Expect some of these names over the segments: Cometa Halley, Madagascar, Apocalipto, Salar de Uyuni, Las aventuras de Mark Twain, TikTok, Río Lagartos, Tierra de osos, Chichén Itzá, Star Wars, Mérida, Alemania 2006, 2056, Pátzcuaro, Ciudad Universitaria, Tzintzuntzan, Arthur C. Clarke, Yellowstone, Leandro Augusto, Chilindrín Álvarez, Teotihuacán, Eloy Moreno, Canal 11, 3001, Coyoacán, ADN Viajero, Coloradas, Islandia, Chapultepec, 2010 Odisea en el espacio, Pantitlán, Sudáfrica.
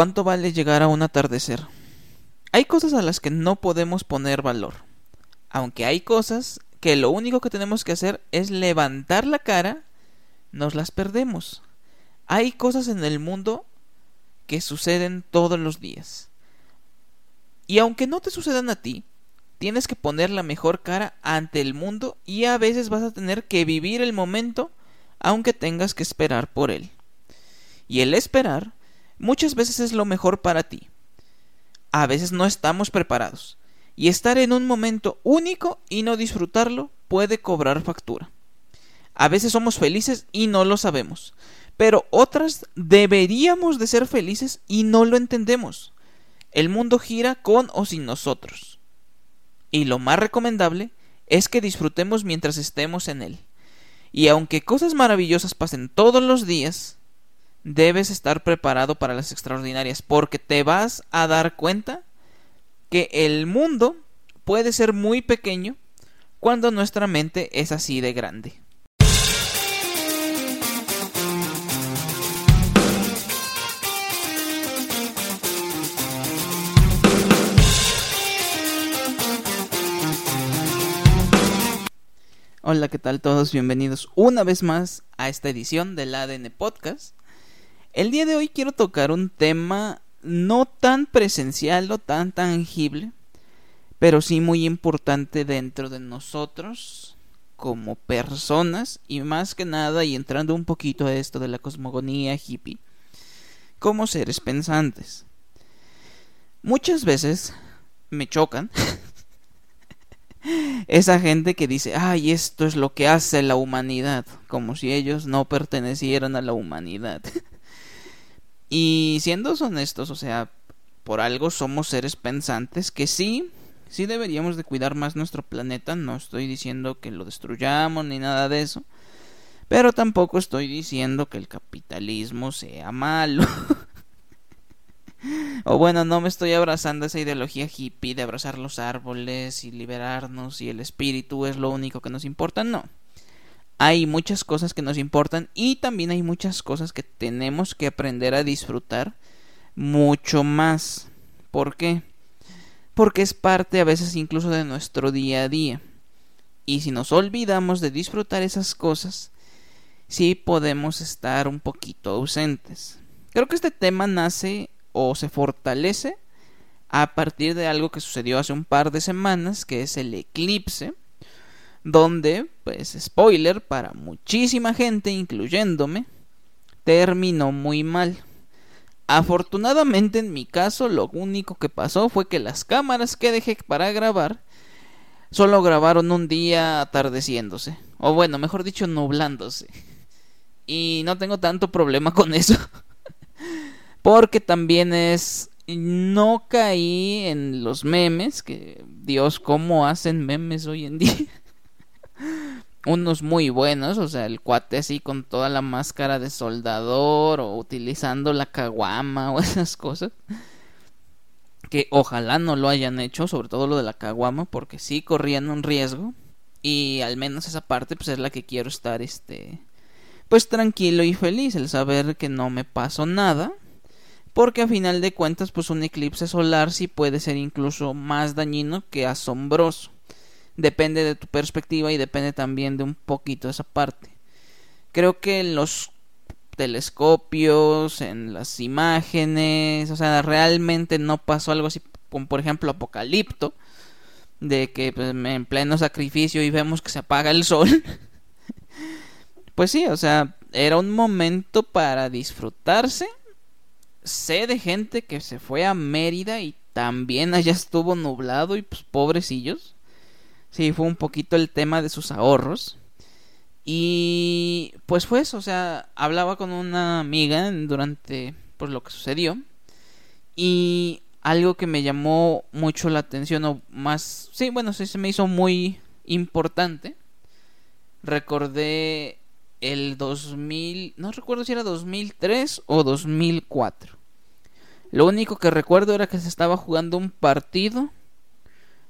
¿Cuánto vale llegar a un atardecer? Hay cosas a las que no podemos poner valor, aunque hay cosas que lo único que tenemos que hacer es levantar la cara, nos las perdemos. Hay cosas en el mundo que suceden todos los días. Y aunque no te sucedan a ti, tienes que poner la mejor cara ante el mundo y a veces vas a tener que vivir el momento, aunque tengas que esperar por él. Y el esperar muchas veces es lo mejor para ti. A veces no estamos preparados, y estar en un momento único y no disfrutarlo puede cobrar factura. A veces somos felices y no lo sabemos, pero otras deberíamos de ser felices y no lo entendemos. El mundo gira con o sin nosotros, y lo más recomendable es que disfrutemos mientras estemos en él. Y aunque cosas maravillosas pasen todos los días, debes estar preparado para las extraordinarias, porque te vas a dar cuenta que el mundo puede ser muy pequeño cuando nuestra mente es así de grande. Hola, ¿qué tal todos? Bienvenidos una vez más a esta edición del ADN Podcast. El día de hoy quiero tocar un tema no tan presencial, no tan tangible, pero sí muy importante dentro de nosotros como personas, y más que nada, y entrando un poquito a esto de la cosmogonía hippie, como seres pensantes. Muchas veces me chocan esa gente que dice, ay, esto es lo que hace la humanidad, como si ellos no pertenecieran a la humanidad. Y siendo honestos, o sea, por algo somos seres pensantes que sí deberíamos de cuidar más nuestro planeta. No estoy diciendo que lo destruyamos ni nada de eso, pero tampoco estoy diciendo que el capitalismo sea malo. O bueno, no me estoy abrazando a esa ideología hippie de abrazar los árboles y liberarnos y el espíritu es lo único que nos importa, no. Hay muchas cosas que nos importan y también hay muchas cosas que tenemos que aprender a disfrutar mucho más. ¿Por qué? Porque es parte a veces incluso de nuestro día a día. Y si nos olvidamos de disfrutar esas cosas, sí podemos estar un poquito ausentes. Creo que este tema nace o se fortalece a partir de algo que sucedió hace un par de semanas, que es el eclipse, donde, pues spoiler, para muchísima gente, incluyéndome, terminó muy mal. Afortunadamente, en mi caso, lo único que pasó fue que las cámaras que dejé para grabar solo grabaron un día atardeciéndose, o bueno, mejor dicho, nublándose. Y no tengo tanto problema con eso, porque también no caí en los memes, que Dios, cómo hacen memes hoy en día. Unos muy buenos, o sea, el cuate así con toda la máscara de soldador o utilizando la caguama o esas cosas, que ojalá no lo hayan hecho, sobre todo lo de la caguama, porque sí corrían un riesgo. Y al menos esa parte pues es la que quiero estar pues tranquilo y feliz, el saber que no me pasó nada, porque a final de cuentas pues un eclipse solar sí puede ser incluso más dañino que asombroso. Depende de tu perspectiva y depende también de un poquito esa parte. Creo que en los telescopios, en las imágenes, o sea, realmente no pasó algo así como por ejemplo Apocalipto, de que pues, en pleno sacrificio y vemos que se apaga el sol. Pues sí, o sea, era un momento para disfrutarse. Sé de gente que se fue a Mérida y también allá estuvo nublado y pues pobrecillos. Sí, fue un poquito el tema de sus ahorros. Y pues fue eso, o sea, hablaba con una amiga durante pues lo que sucedió. Y algo que me llamó mucho la atención, o más, sí, bueno, sí se me hizo muy importante. Recordé el 2000, no recuerdo si era 2003 o 2004. Lo único que recuerdo era que se estaba jugando un partido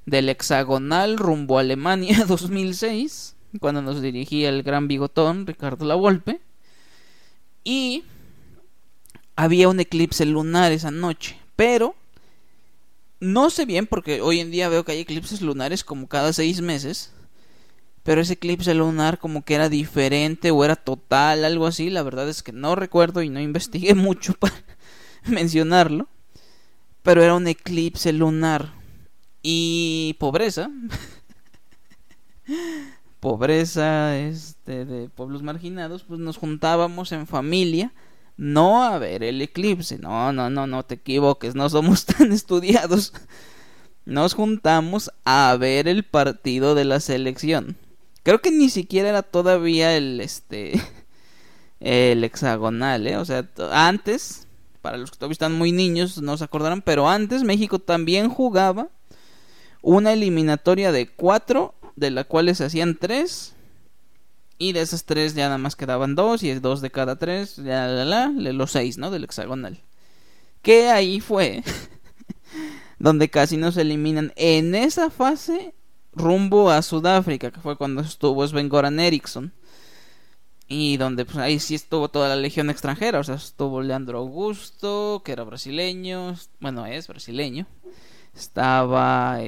del hexagonal rumbo a Alemania 2006, cuando nos dirigía el gran bigotón Ricardo Lavolpe, y había un eclipse lunar esa noche, pero no sé bien porque hoy en día veo que hay eclipses lunares como cada 6 meses, pero ese eclipse lunar como que era diferente o era total, algo así. La verdad es que no recuerdo y no investigué mucho para mencionarlo, pero era un eclipse lunar y pobreza de pueblos marginados, pues nos juntábamos en familia, no a ver el eclipse, no te equivoques, no somos tan estudiados, nos juntamos a ver el partido de la selección. Creo que ni siquiera era todavía el hexagonal, o sea, antes, para los que todavía están muy niños no se acordarán, pero antes México también jugaba una eliminatoria de 4, de las cuales se hacían 3, y de esas 3 ya nada más quedaban 2, y es 2 de cada 3, los 6, ¿no? Del hexagonal. Que ahí fue donde casi nos eliminan en esa fase rumbo a Sudáfrica, que fue cuando estuvo Sven Goran Eriksson. Y donde pues ahí sí estuvo toda la legión extranjera, o sea, estuvo Leandro Augusto, que era brasileño, bueno, es brasileño. Estaba,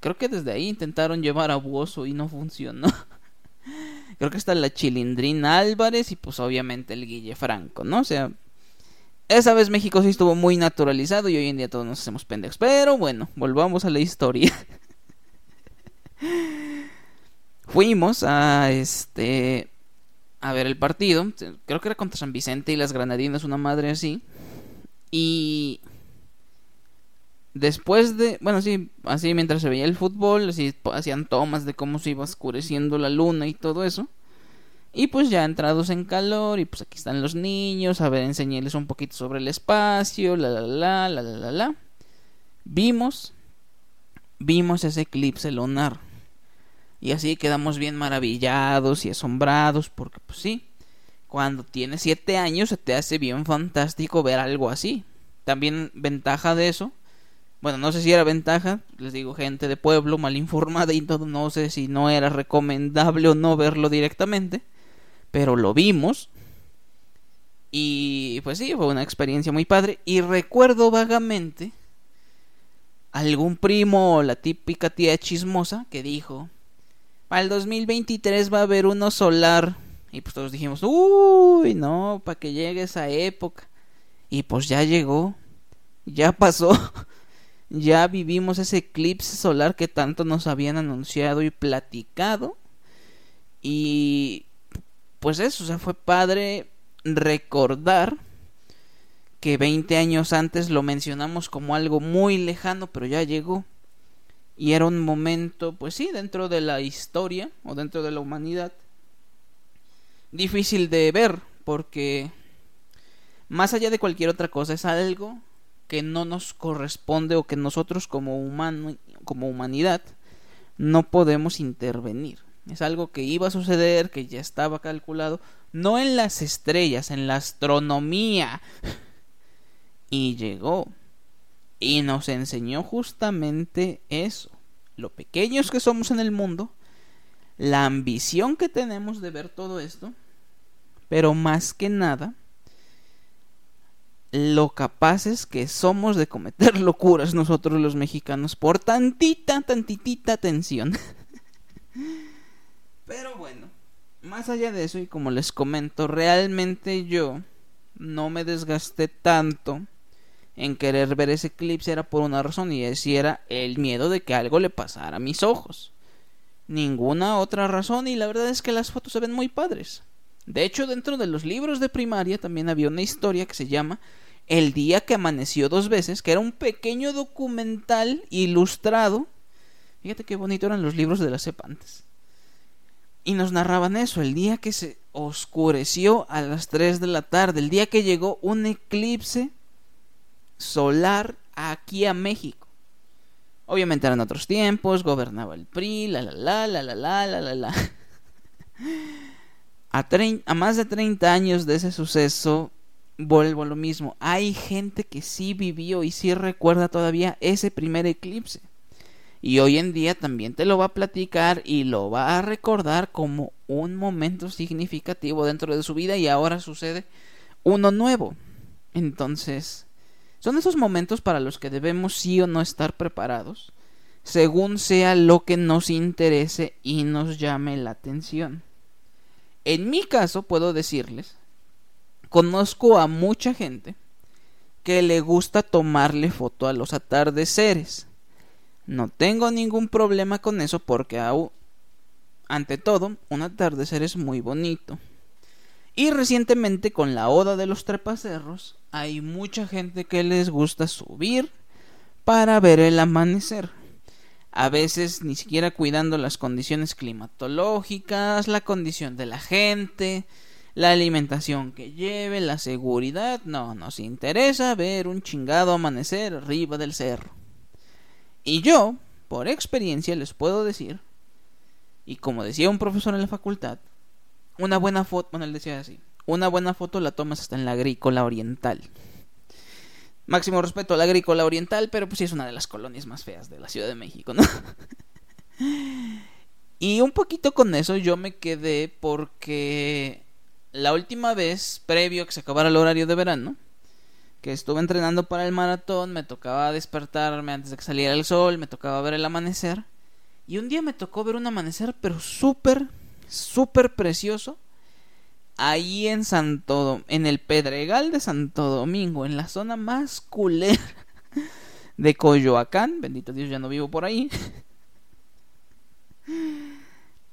creo que desde ahí intentaron llevar a Buoso y no funcionó. Creo que está la Chilindrín Álvarez y pues obviamente el Guille Franco, ¿no? O sea, esa vez México sí estuvo muy naturalizado y hoy en día todos nos hacemos pendejos. Pero bueno, volvamos a la historia. Fuimos a ver el partido. Creo que era contra San Vicente y las Granadinas, una madre así. Y después de, bueno, sí, así mientras se veía el fútbol, así hacían tomas de cómo se iba oscureciendo la luna y todo eso. Y pues ya entrados en calor, y pues aquí están los niños, a ver, enseñarles un poquito sobre el espacio, Vimos ese eclipse lunar. Y así quedamos bien maravillados y asombrados, porque pues sí, cuando tienes 7 años se te hace bien fantástico ver algo así. También ventaja de eso, bueno, no sé si era ventaja, les digo, gente de pueblo mal informada y todo, no sé si no era recomendable o no verlo directamente, pero lo vimos y pues sí, fue una experiencia muy padre. Y recuerdo vagamente algún primo o la típica tía chismosa que dijo, para el 2023 va a haber uno solar, y pues todos dijimos, uy, no, para que llegue esa época, y pues ya llegó, ya pasó. Ya vivimos ese eclipse solar que tanto nos habían anunciado y platicado. Y pues eso, o sea, fue padre recordar que 20 años antes lo mencionamos como algo muy lejano, pero ya llegó. Y era un momento, pues sí, dentro de la historia o dentro de la humanidad, difícil de ver, porque más allá de cualquier otra cosa es algo que no nos corresponde o que nosotros como humanidad no podemos intervenir. Es algo que iba a suceder, que ya estaba calculado, no en las estrellas, en la astronomía. Y llegó y nos enseñó justamente eso, lo pequeños que somos en el mundo, la ambición que tenemos de ver todo esto, pero más que nada lo capaces que somos de cometer locuras nosotros los mexicanos por tantitita atención. Pero bueno, más allá de eso, y como les comento, realmente yo no me desgasté tanto en querer ver ese eclipse. Era por una razón, y ese era el miedo de que algo le pasara a mis ojos, ninguna otra razón. Y la verdad es que las fotos se ven muy padres. De hecho, dentro de los libros de primaria también había una historia que se llama El día que amaneció 2 veces, que era un pequeño documental ilustrado. Fíjate qué bonito eran los libros de la SEP antes. Y nos narraban eso, el día que se oscureció a las 3 de la tarde, el día que llegó un eclipse solar aquí a México. Obviamente eran otros tiempos, gobernaba el PRI, A más de 30 años de ese suceso, vuelvo a lo mismo. Hay gente que sí vivió y sí recuerda todavía ese primer eclipse. Y hoy en día también te lo va a platicar y lo va a recordar como un momento significativo dentro de su vida. Y ahora sucede uno nuevo. Entonces, son esos momentos para los que debemos sí o no estar preparados, según sea lo que nos interese y nos llame la atención. En mi caso, puedo decirles, conozco a mucha gente que le gusta tomarle foto a los atardeceres. No tengo ningún problema con eso porque, ante todo, un atardecer es muy bonito. Y recientemente, con la Oda de los Trepacerros, hay mucha gente que les gusta subir para ver el amanecer. A veces ni siquiera cuidando las condiciones climatológicas, la condición de la gente, la alimentación que lleve, la seguridad. No, nos interesa ver un chingado amanecer arriba del cerro. Y yo, por experiencia, les puedo decir, y como decía un profesor en la facultad, una buena foto, bueno, él decía así, una buena foto la tomas hasta en la Agrícola Oriental. Máximo respeto a la Agrícola Oriental, pero pues sí es una de las colonias más feas de la Ciudad de México, ¿no? Y un poquito con eso yo me quedé porque la última vez, previo a que se acabara el horario de verano, que estuve entrenando para el maratón, me tocaba despertarme antes de que saliera el sol, me tocaba ver el amanecer. Y un día me tocó ver un amanecer, pero súper, súper precioso, ahí en el Pedregal de Santo Domingo, en la zona más culera de Coyoacán. Bendito Dios, ya no vivo por ahí.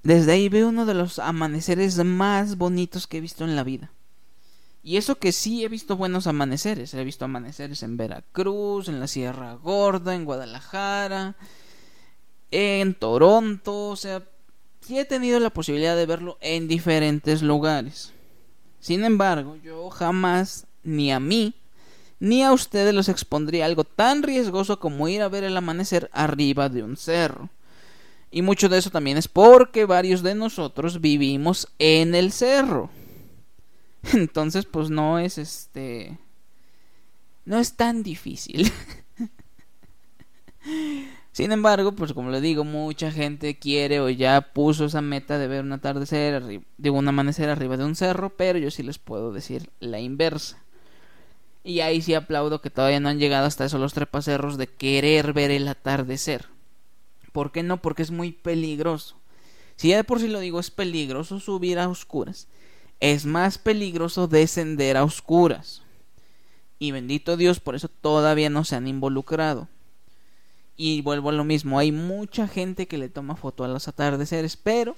Desde ahí veo uno de los amaneceres más bonitos que he visto en la vida. Y eso que sí he visto buenos amaneceres. He visto amaneceres en Veracruz, en la Sierra Gorda, en Guadalajara, en Toronto. O sea, sí he tenido la posibilidad de verlo en diferentes lugares. Sin embargo, yo jamás, ni a mí, ni a ustedes los expondría algo tan riesgoso como ir a ver el amanecer arriba de un cerro. Y mucho de eso también es porque varios de nosotros vivimos en el cerro. Entonces, pues no es no es tan difícil. Sin embargo, pues como le digo, mucha gente quiere o ya puso esa meta de ver un atardecer un amanecer arriba de un cerro, pero yo sí les puedo decir la inversa. Y ahí sí aplaudo que todavía no han llegado hasta eso los trepacerros de querer ver el atardecer. ¿Por qué no? Porque es muy peligroso. Si ya de por sí lo digo, es peligroso subir a oscuras, es más peligroso descender a oscuras. Y bendito Dios, por eso todavía no se han involucrado. Y vuelvo a lo mismo, hay mucha gente que le toma foto a los atardeceres, pero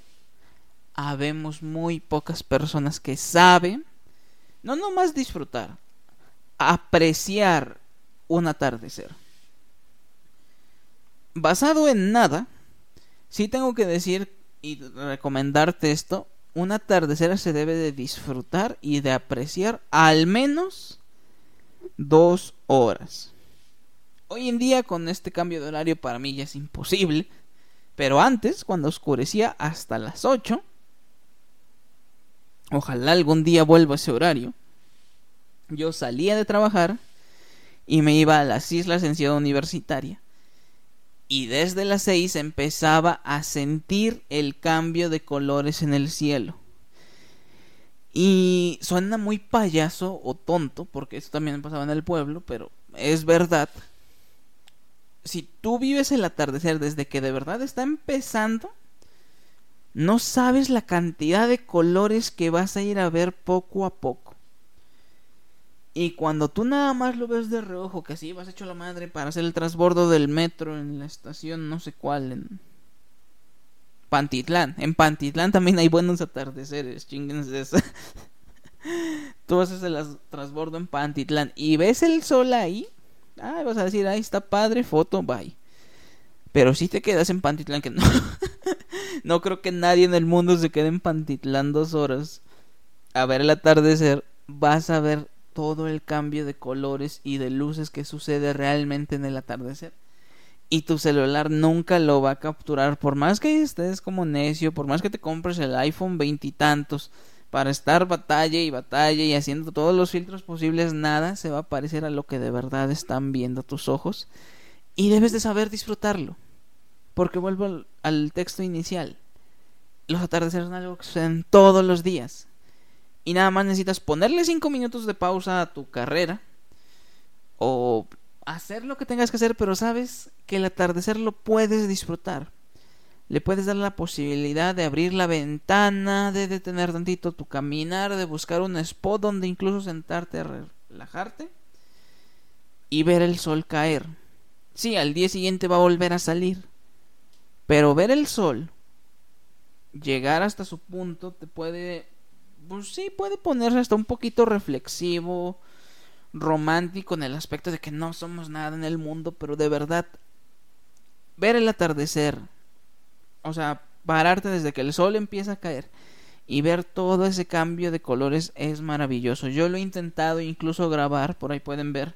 habemos muy pocas personas que saben, no nomás disfrutar, apreciar un atardecer. Basado en nada, sí tengo que decir y recomendarte esto: un atardecer se debe de disfrutar y de apreciar al menos 2 horas. Hoy en día, con este cambio de horario, para mí ya es imposible, pero antes, cuando oscurecía hasta las 8, ojalá algún día vuelva ese horario, yo salía de trabajar y me iba a las islas en Ciudad Universitaria. Y desde las 6 empezaba a sentir el cambio de colores en el cielo. Y suena muy payaso o tonto, porque eso también pasaba en el pueblo, pero es verdad. Si tú vives el atardecer desde que de verdad está empezando, no sabes la cantidad de colores que vas a ir a ver poco a poco. Y cuando tú nada más lo ves de reojo, que así vas hecho la madre para hacer el transbordo del metro en la estación no sé cuál, en Pantitlán. En Pantitlán también hay buenos atardeceres, chinguense esa. Tú haces el transbordo en Pantitlán y ves el sol ahí. Ah, vas a decir, ahí está padre, foto, bye. Pero si te quedas en Pantitlán, que no. No creo que nadie en el mundo se quede en Pantitlán 2 horas a ver el atardecer. Vas a ver todo el cambio de colores y de luces que sucede realmente en el atardecer. Y tu celular nunca lo va a capturar. Por más que estés como necio, por más que te compres el iPhone 20 y tantos para estar batalla y batalla y haciendo todos los filtros posibles, nada se va a parecer a lo que de verdad están viendo tus ojos. Y debes de saber disfrutarlo. Porque vuelvo al texto inicial. Los atardeceres son algo que suceden todos los días. Y nada más necesitas ponerle 5 minutos de pausa a tu carrera o hacer lo que tengas que hacer, pero sabes que el atardecer lo puedes disfrutar. Le puedes dar la posibilidad de abrir la ventana, de detener tantito tu caminar, de buscar un spot donde incluso sentarte a relajarte y ver el sol caer. Sí, al día siguiente va a volver a salir, pero ver el sol llegar hasta su punto te puede, pues sí, puede ponerse hasta un poquito reflexivo, romántico, en el aspecto de que no somos nada en el mundo, pero de verdad ver el atardecer, o sea, pararte desde que el sol empieza a caer y ver todo ese cambio de colores es maravilloso. Yo lo he intentado incluso grabar, por ahí pueden ver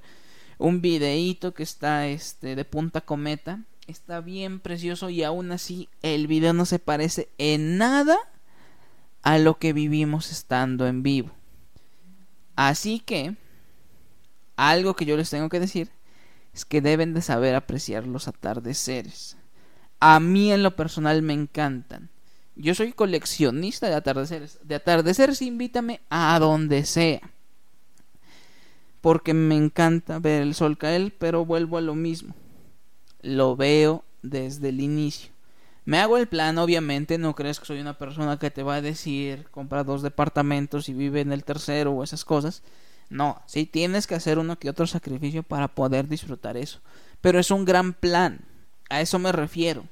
un videíto que está de Punta Cometa, está bien precioso, y aún así el video no se parece en nada a lo que vivimos estando en vivo. Así que algo que yo les tengo que decir es que deben de saber apreciar los atardeceres. A mí en lo personal me encantan. Yo soy coleccionista de atardeceres. De atardeceres invítame a donde sea, porque me encanta ver el sol caer, pero vuelvo a lo mismo. Lo veo desde el inicio. Me hago el plan, obviamente, no crees que soy una persona que te va a decir compra 2 departamentos y vive en el tercero o esas cosas. No, sí tienes que hacer uno que otro sacrificio para poder disfrutar eso, pero es un gran plan, a eso me refiero.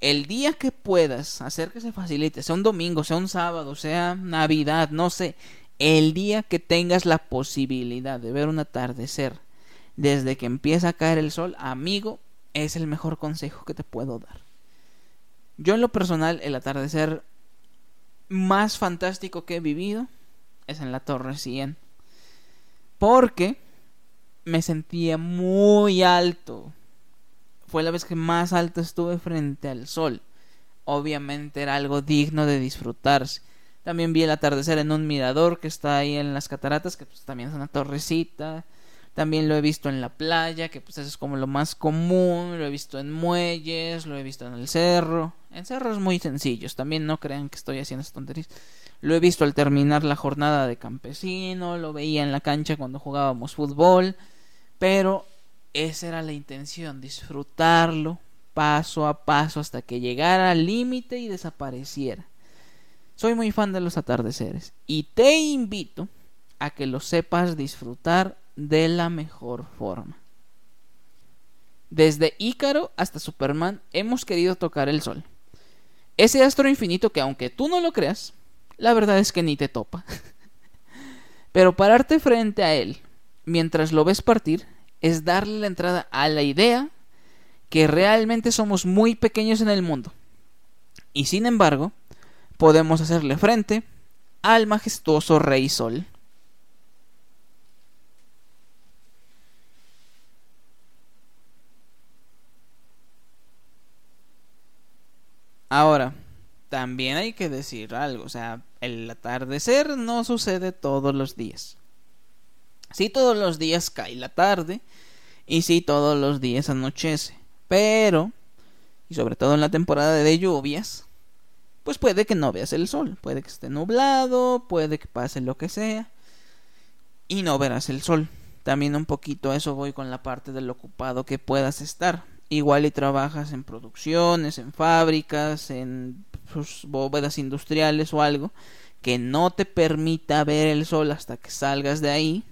El día que puedas hacer que se facilite, sea un domingo, sea un sábado, sea Navidad, no sé, el día que tengas la posibilidad de ver un atardecer desde que empieza a caer el sol, amigo, es el mejor consejo que te puedo dar. Yo en lo personal, el atardecer más fantástico que he vivido es en la Torre 100, porque me sentía muy alto. Fue la vez que más alto estuve frente al sol. Obviamente era algo digno de disfrutarse. También vi el atardecer en un mirador que está ahí en las cataratas, que pues también es una torrecita. También lo he visto en la playa, que pues eso es como lo más común. Lo he visto en muelles, lo he visto en el cerro. En cerros muy sencillos, también no crean que estoy haciendo esas tonterías. Lo he visto al terminar la jornada de campesino, lo veía en la cancha cuando jugábamos fútbol. Pero esa era la intención, disfrutarlo paso a paso hasta que llegara al límite y desapareciera. Soy muy fan de los atardeceres y te invito a que los sepas disfrutar de la mejor forma. Desde Ícaro hasta Superman hemos querido tocar el sol, ese astro infinito que, aunque tú no lo creas, la verdad es que ni te topa. Pero pararte frente a él mientras lo ves partir es darle la entrada a la idea que realmente somos muy pequeños en el mundo y sin embargo podemos hacerle frente al majestuoso Rey Sol. Ahora, también hay que decir algo, o sea, el atardecer no sucede todos los días. Sí, todos los días cae la tarde y sí, todos los días anochece, pero, y sobre todo en la temporada de lluvias, pues puede que no veas el sol, puede que esté nublado, puede que pase lo que sea y no verás el sol. También un poquito a eso voy con la parte del ocupado que puedas estar. Igual y trabajas en producciones, en fábricas, en sus bóvedas industriales o algo que no te permita ver el sol hasta que salgas de ahí.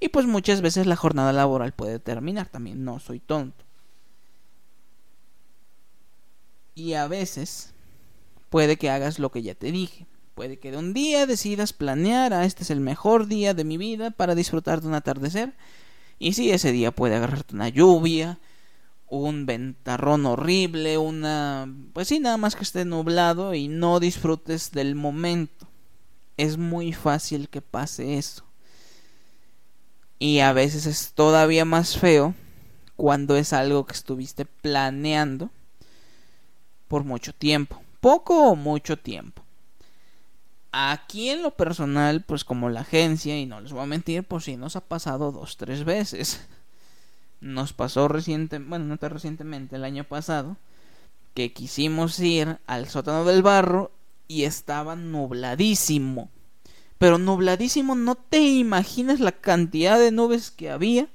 Y pues muchas veces la jornada laboral puede terminar también, no soy tonto. Y a veces puede que hagas lo que ya te dije. Puede que de un día decidas planear, este es el mejor día de mi vida para disfrutar de un atardecer. Y sí, ese día puede agarrarte una lluvia, un ventarrón horrible, pues sí, nada más que esté nublado y no disfrutes del momento. Es muy fácil que pase eso. Y a veces es todavía más feo cuando es algo que estuviste planeando por mucho tiempo. Poco o mucho tiempo. Aquí en lo personal, pues como la agencia, y no les voy a mentir, pues sí nos ha pasado 2-3 veces. Nos pasó no tan recientemente, el año pasado, que quisimos ir al sótano del barro y estaba nubladísimo. Pero nubladísimo, no te imaginas la cantidad de nubes que había.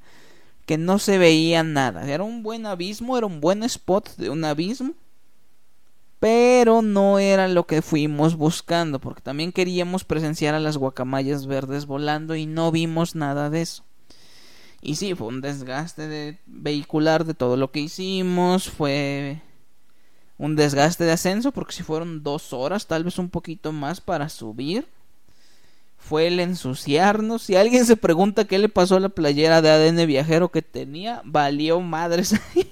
que no se veía nada. Era un buen abismo, era un buen spot de un abismo, pero no era lo que fuimos buscando, porque también queríamos presenciar a las guacamayas verdes volando y no vimos nada de eso. Y sí, fue un desgaste vehicular de todo lo que hicimos, fue un desgaste de ascenso, porque si fueron 2 horas, tal vez un poquito más para subir. Fue el ensuciarnos. Si alguien se pregunta qué le pasó a la playera de ADN Viajero que tenía, valió madres ahí.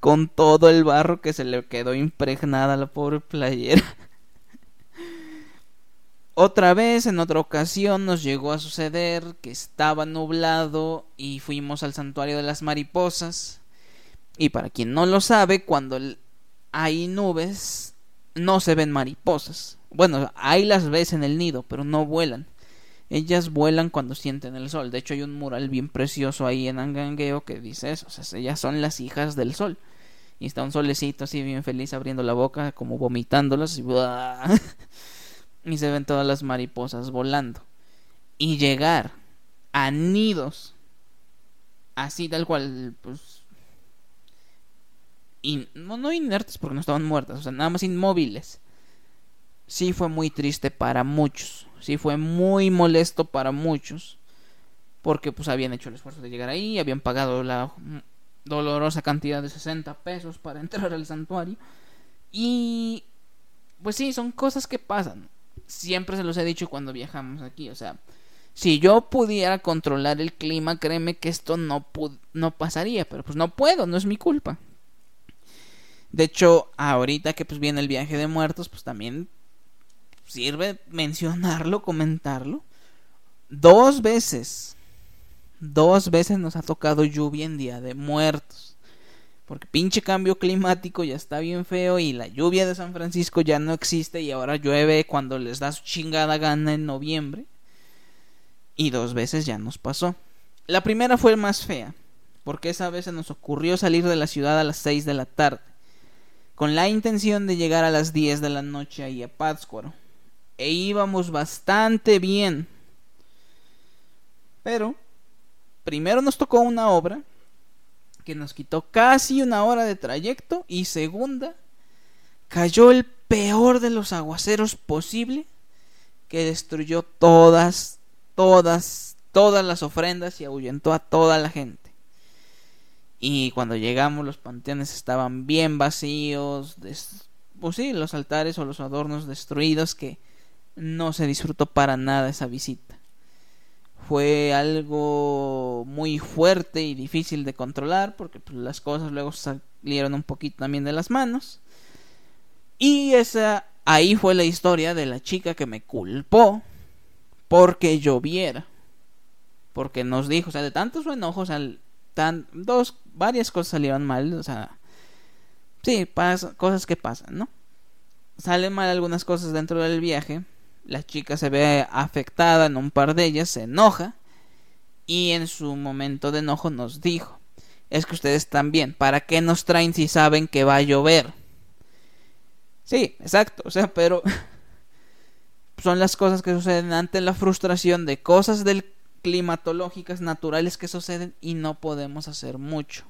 Con todo el barro que se le quedó impregnada a la pobre playera. Otra vez, en otra ocasión, nos llegó a suceder que estaba nublado y fuimos al santuario de las mariposas. Y para quien no lo sabe, cuando hay nubes, no se ven mariposas. Bueno, ahí las ves en el nido, pero no vuelan. Ellas vuelan cuando sienten el sol. De hecho, hay un mural bien precioso ahí en Angangueo que dice eso. O sea, ellas son las hijas del sol. Y está un solecito así bien feliz abriendo la boca, como vomitándolas. Y se ven todas las mariposas volando. Y llegar a nidos, así tal cual, pues... No inertes, porque no estaban muertas, o sea, nada más inmóviles. Sí fue muy triste para muchos, sí fue muy molesto para muchos, porque pues habían hecho el esfuerzo de llegar ahí, habían pagado la dolorosa cantidad de 60 pesos para entrar al santuario. Y pues sí, son cosas que pasan. Siempre se los he dicho cuando viajamos aquí, o sea, si yo pudiera controlar el clima, créeme que esto no pasaría, pero pues no puedo, no es mi culpa. De hecho, ahorita que pues viene el viaje de muertos, pues también sirve mencionarlo, comentarlo. 2 veces nos ha tocado lluvia en Día de Muertos. Porque pinche cambio climático ya está bien feo y la lluvia de San Francisco ya no existe y ahora llueve cuando les da su chingada gana en noviembre. Y 2 veces ya nos pasó. La primera fue más fea, porque esa vez se nos ocurrió salir de la ciudad a las 6 de la tarde. Con la intención de llegar a las 10 de la noche ahí a Pátzcuaro. E íbamos bastante bien. Pero primero nos tocó una obra que nos quitó casi 1 hora de trayecto. Y segunda, cayó el peor de los aguaceros posible, que destruyó todas las ofrendas y ahuyentó a toda la gente. Y cuando llegamos, los panteones estaban bien vacíos, pues sí, los altares o los adornos destruidos, que no se disfrutó para nada esa visita. Fue algo muy fuerte y difícil de controlar, porque pues, las cosas luego salieron un poquito también de las manos. Y ahí fue la historia de la chica que me culpó porque lloviera. Porque nos dijo, o sea, de tantos enojos al... varias cosas salieron mal, o sea, sí, cosas que pasan, ¿no? Salen mal algunas cosas dentro del viaje, la chica se ve afectada en un par de ellas, se enoja, y en su momento de enojo nos dijo, es que ustedes también, ¿para qué nos traen si saben que va a llover? Sí, exacto, o sea, pero son las cosas que suceden ante la frustración de cosas del climatológicas, naturales que suceden y no podemos hacer mucho.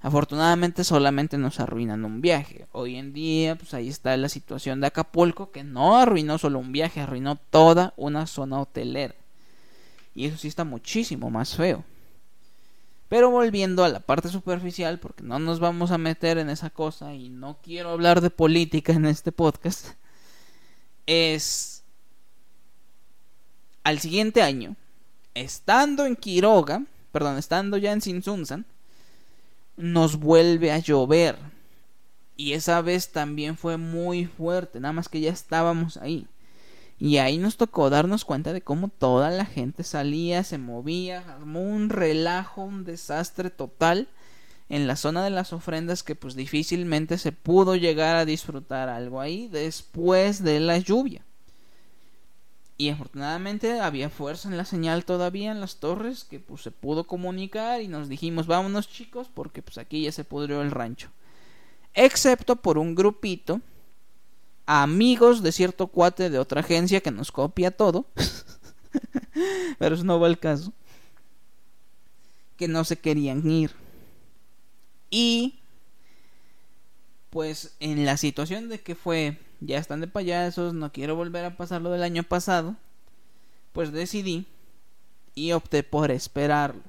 Afortunadamente solamente nos arruinan un viaje. Hoy en día, pues ahí está la situación de Acapulco, que no arruinó solo un viaje, arruinó toda una zona hotelera. Y eso sí está muchísimo más feo. Pero volviendo a la parte superficial, porque no nos vamos a meter en esa cosa y no quiero hablar de política en este podcast, es... Al siguiente año, estando ya en Tzintzuntzan, nos vuelve a llover. Y esa vez también fue muy fuerte, nada más que ya estábamos ahí. Y ahí nos tocó darnos cuenta de cómo toda la gente salía, se movía, armó un relajo, un desastre total en la zona de las ofrendas, que pues difícilmente se pudo llegar a disfrutar algo ahí después de la lluvia. Y afortunadamente había fuerza en la señal todavía en las torres, que pues se pudo comunicar y nos dijimos, vámonos chicos, porque pues aquí ya se pudrió el rancho. Excepto por un grupito, amigos de cierto cuate de otra agencia que nos copia todo, pero eso no va al caso, que no se querían ir. Y pues en la situación de que fue, ya están de payasos, no quiero volver a pasar lo del año pasado, pues decidí y opté por esperarlos.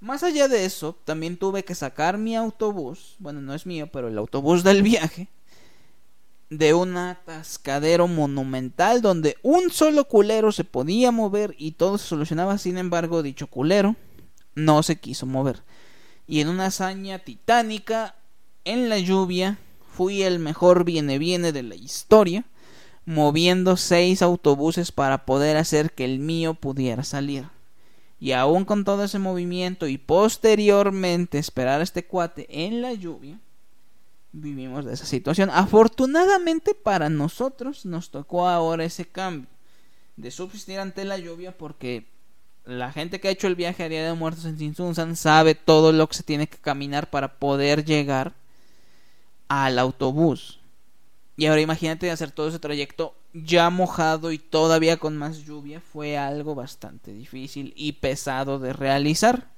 Más allá de eso, también tuve que sacar mi autobús, bueno, no es mío, pero el autobús del viaje, de un atascadero monumental donde un solo culero se podía mover y todo se solucionaba. Sin embargo, dicho culero no se quiso mover. Y en una hazaña titánica, en la lluvia, fui el mejor viene-viene de la historia, moviendo 6 autobuses para poder hacer que el mío pudiera salir. Y aún con todo ese movimiento y posteriormente esperar a este cuate en la lluvia, vivimos de esa situación. Afortunadamente para nosotros nos tocó ahora ese cambio de subsistir ante la lluvia, porque la gente que ha hecho el viaje a Día de Muertos en Tzintzuntzan sabe todo lo que se tiene que caminar para poder llegar al autobús. Y ahora imagínate hacer todo ese trayecto ya mojado y todavía con más lluvia. Fue algo bastante difícil y pesado de realizar,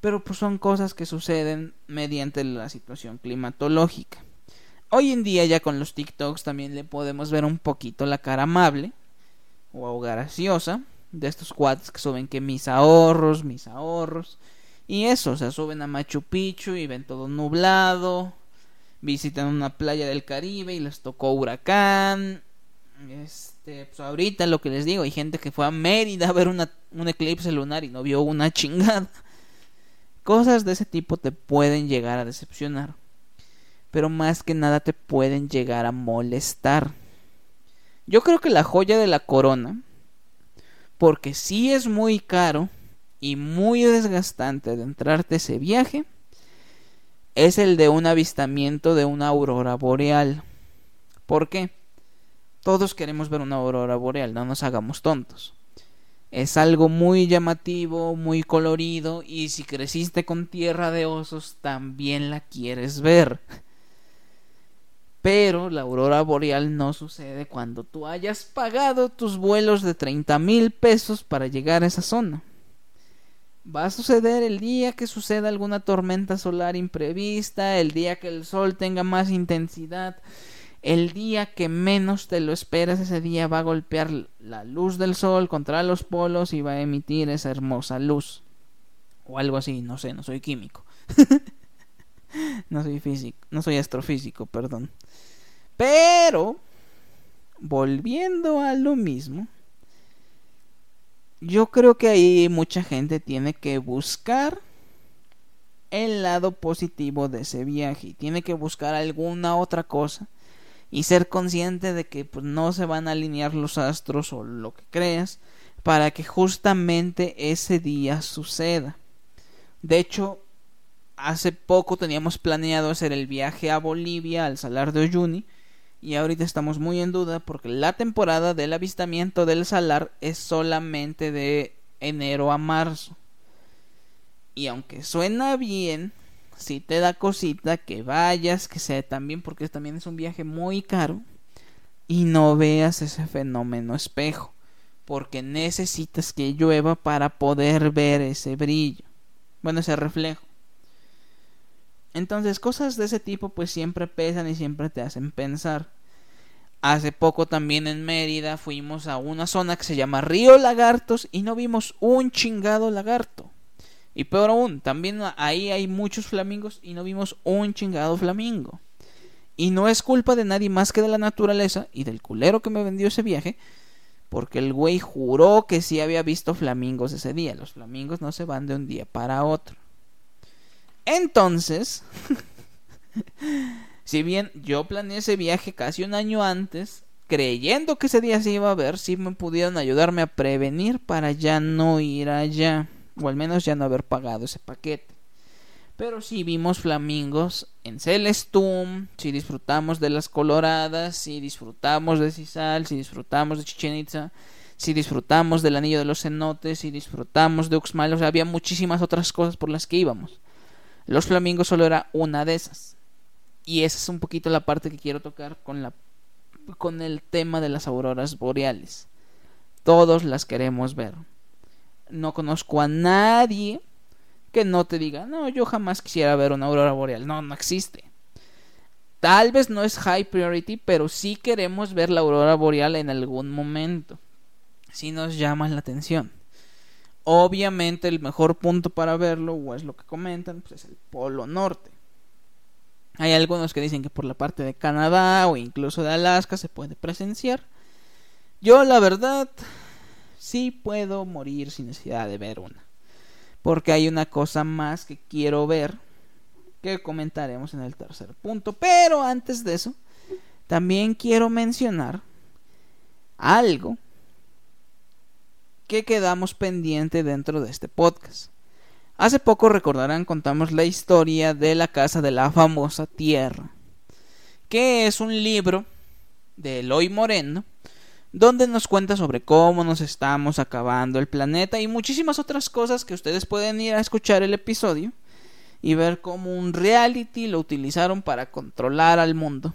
pero pues son cosas que suceden mediante la situación climatológica. Hoy en día ya con los TikToks también le podemos ver un poquito la cara amable o graciosa de estos cuates que suben que mis ahorros y eso, o sea, suben a Machu Picchu y ven todo nublado, visitan una playa del Caribe y les tocó huracán. Pues ahorita lo que les digo, hay gente que fue a Mérida a ver un eclipse lunar y no vio una chingada. Cosas de ese tipo te pueden llegar a decepcionar, pero más que nada te pueden llegar a molestar. Yo creo que la joya de la corona, porque sí es muy caro y muy desgastante adentrarte ese viaje, es el de un avistamiento de una aurora boreal. ¿Por qué? Todos queremos ver una aurora boreal, no nos hagamos tontos. Es algo muy llamativo, muy colorido, y si creciste con Tierra de Osos también la quieres ver. Pero la aurora boreal no sucede cuando tú hayas pagado tus vuelos de 30,000 pesos para llegar a esa zona. Va a suceder el día que suceda alguna tormenta solar imprevista, el día que el sol tenga más intensidad, el día que menos te lo esperas. Ese día va a golpear la luz del sol contra los polos y va a emitir esa hermosa luz. O algo así, no sé, no soy químico. No soy físico, no soy astrofísico, perdón. Pero, volviendo a lo mismo, yo creo que ahí mucha gente tiene que buscar el lado positivo de ese viaje. Y tiene que buscar alguna otra cosa. Y ser consciente de que pues, no se van a alinear los astros o lo que creas para que justamente ese día suceda. De hecho, hace poco teníamos planeado hacer el viaje a Bolivia, al Salar de Uyuni. Y ahorita estamos muy en duda porque la temporada del avistamiento del salar es solamente de enero a marzo. Y aunque suena bien, si te da cosita que vayas, que sea también, porque también es un viaje muy caro, y no veas ese fenómeno espejo, porque necesitas que llueva para poder ver ese brillo, bueno, ese reflejo. Entonces cosas de ese tipo pues siempre pesan y siempre te hacen pensar. Hace poco también en Mérida fuimos a una zona que se llama Río Lagartos y no vimos un chingado lagarto. Y peor aún, también ahí hay muchos flamingos y no vimos un chingado flamingo. Y no es culpa de nadie más que de la naturaleza y del culero que me vendió ese viaje, porque el güey juró que sí había visto flamingos ese día. Los flamingos no se van de un día para otro. Entonces, si bien yo planeé ese viaje casi un año antes, creyendo que ese día se iba a ver, sí me pudieron ayudarme a prevenir para ya no ir allá. O al menos ya no haber pagado ese paquete. Pero sí vimos flamingos en Celestún, sí disfrutamos de las coloradas, sí disfrutamos de Sisal, sí disfrutamos de Chichén Itzá, sí disfrutamos del Anillo de los Cenotes, sí disfrutamos de Uxmal. O sea, había muchísimas otras cosas por las que íbamos. Los flamingos solo era una de esas. Y esa es un poquito la parte que quiero tocar con el tema de las auroras boreales. Todos las queremos ver. No conozco a nadie que no te diga, no, yo jamás quisiera ver una aurora boreal. No, no existe. Tal vez no es high priority, pero sí queremos ver la aurora boreal en algún momento. Sí nos llama la atención. Obviamente el mejor punto para verlo, o es lo que comentan, pues es el Polo Norte. Hay algunos que dicen que por la parte de Canadá o incluso de Alaska se puede presenciar. Yo la verdad sí puedo morir sin necesidad de ver una, porque hay una cosa más que quiero ver que comentaremos en el tercer punto. Pero antes de eso, también quiero mencionar algo que quedamos pendiente dentro de este podcast. Hace poco, recordarán, contamos la historia de la casa de la famosa Tierra, que es un libro de Eloy Moreno, donde nos cuenta sobre cómo nos estamos acabando el planeta y muchísimas otras cosas que ustedes pueden ir a escuchar el episodio y ver cómo un reality lo utilizaron para controlar al mundo,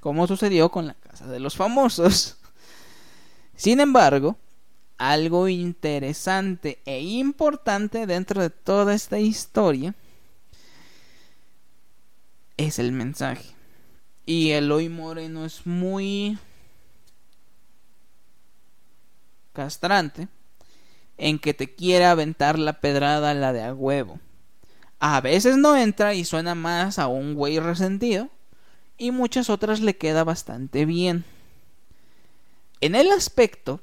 como sucedió con la casa de los famosos. Sin embargo, algo interesante e importante dentro de toda esta historia es el mensaje. Y Eloy Moreno es muy castrante en que te quiere aventar la pedrada, la de a huevo. A veces no entra y suena más a un güey resentido, y muchas otras le queda bastante bien. En el aspecto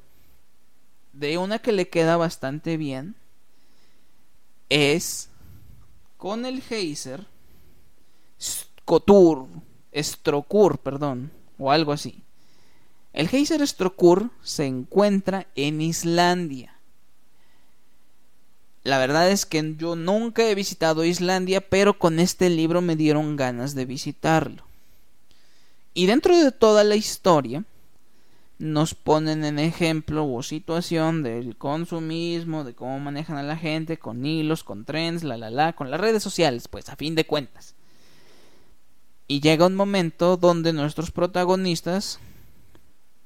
de una que le queda bastante bien es con el geyser Strokkur, o algo así. El geyser Strokkur se encuentra en Islandia. La verdad es que yo nunca he visitado Islandia, pero con este libro me dieron ganas de visitarlo. Y dentro de toda la historia nos ponen en ejemplo o situación del consumismo, de cómo manejan a la gente con hilos, con trends, con las redes sociales, pues a fin de cuentas. Y llega un momento donde nuestros protagonistas,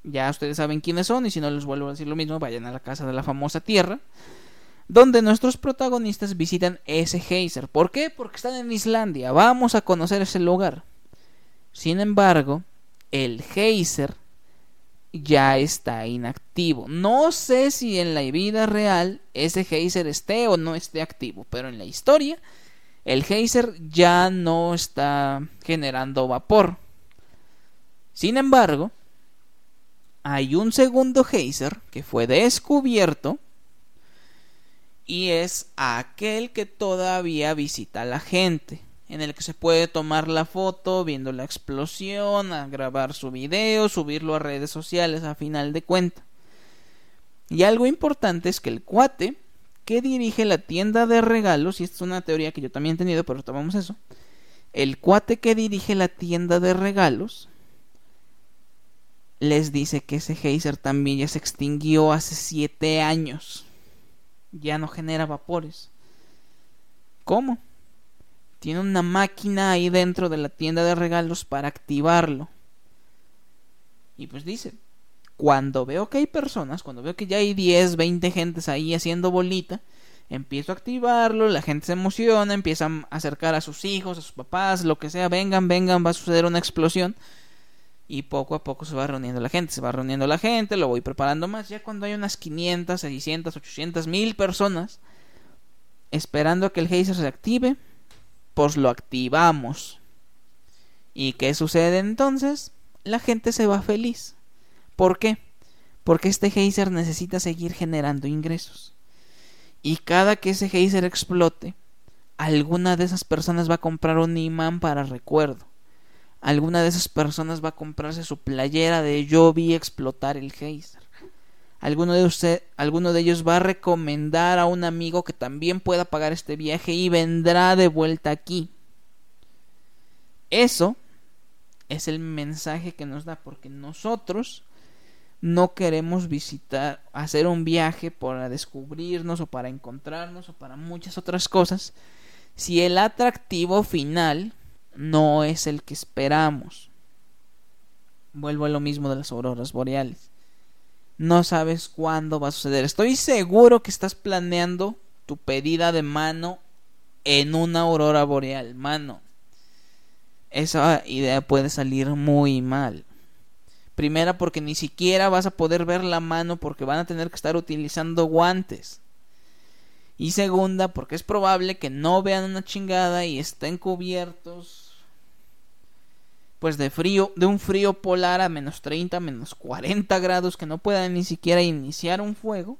ya ustedes saben quiénes son, y si no les vuelvo a decir lo mismo, vayan a la casa de la famosa Tierra, donde nuestros protagonistas visitan ese geyser. ¿Por qué? Porque están en Islandia. Vamos a conocer ese lugar. Sin embargo, el geyser ya está inactivo. No sé si en la vida real ese geyser esté o no esté activo, pero en la historia el geyser ya no está generando vapor. Sin embargo, hay un segundo geyser que fue descubierto, y es aquel que todavía visita a la gente, en el que se puede tomar la foto viendo la explosión, a grabar su video, subirlo a redes sociales a final de cuenta. Y algo importante es que el cuate que dirige la tienda de regalos, y esta es una teoría que yo también he tenido, pero tomamos eso, el cuate que dirige la tienda de regalos les dice que ese geyser también ya se extinguió hace 7 años. Ya no genera vapores. ¿Cómo? Tiene una máquina ahí dentro de la tienda de regalos para activarlo. Y pues dice, cuando veo que hay personas, cuando veo que ya hay 10, 20 gentes ahí haciendo bolita, empiezo a activarlo, la gente se emociona, empieza a acercar a sus hijos, a sus papás, lo que sea, vengan, va a suceder una explosión. Y poco a poco se va reuniendo la gente, lo voy preparando más. Ya cuando hay unas 500, 600, 800, 1000 personas esperando a que el geyser se active, pues lo activamos. ¿Y qué sucede entonces? La gente se va feliz. ¿Por qué? Porque este geyser necesita seguir generando ingresos. Y cada que ese geyser explote, alguna de esas personas va a comprar un imán para recuerdo. Alguna de esas personas va a comprarse su playera de "yo vi explotar el geyser". Alguno de ellos va a recomendar a un amigo que también pueda pagar este viaje y vendrá de vuelta aquí. Eso es el mensaje que nos da, porque nosotros no queremos visitar, hacer un viaje para descubrirnos o para encontrarnos o para muchas otras cosas, si el atractivo final no es el que esperamos. Vuelvo a lo mismo de las auroras boreales. No sabes cuándo va a suceder. Estoy seguro que estás planeando tu pedida de mano en una aurora boreal, mano. Esa idea puede salir muy mal. Primera, porque ni siquiera vas a poder ver la mano porque van a tener que estar utilizando guantes. Y segunda, porque es probable que no vean una chingada y estén cubiertos pues de frío, de un frío polar a menos 30, menos 40 grados, que no puedan ni siquiera iniciar un fuego.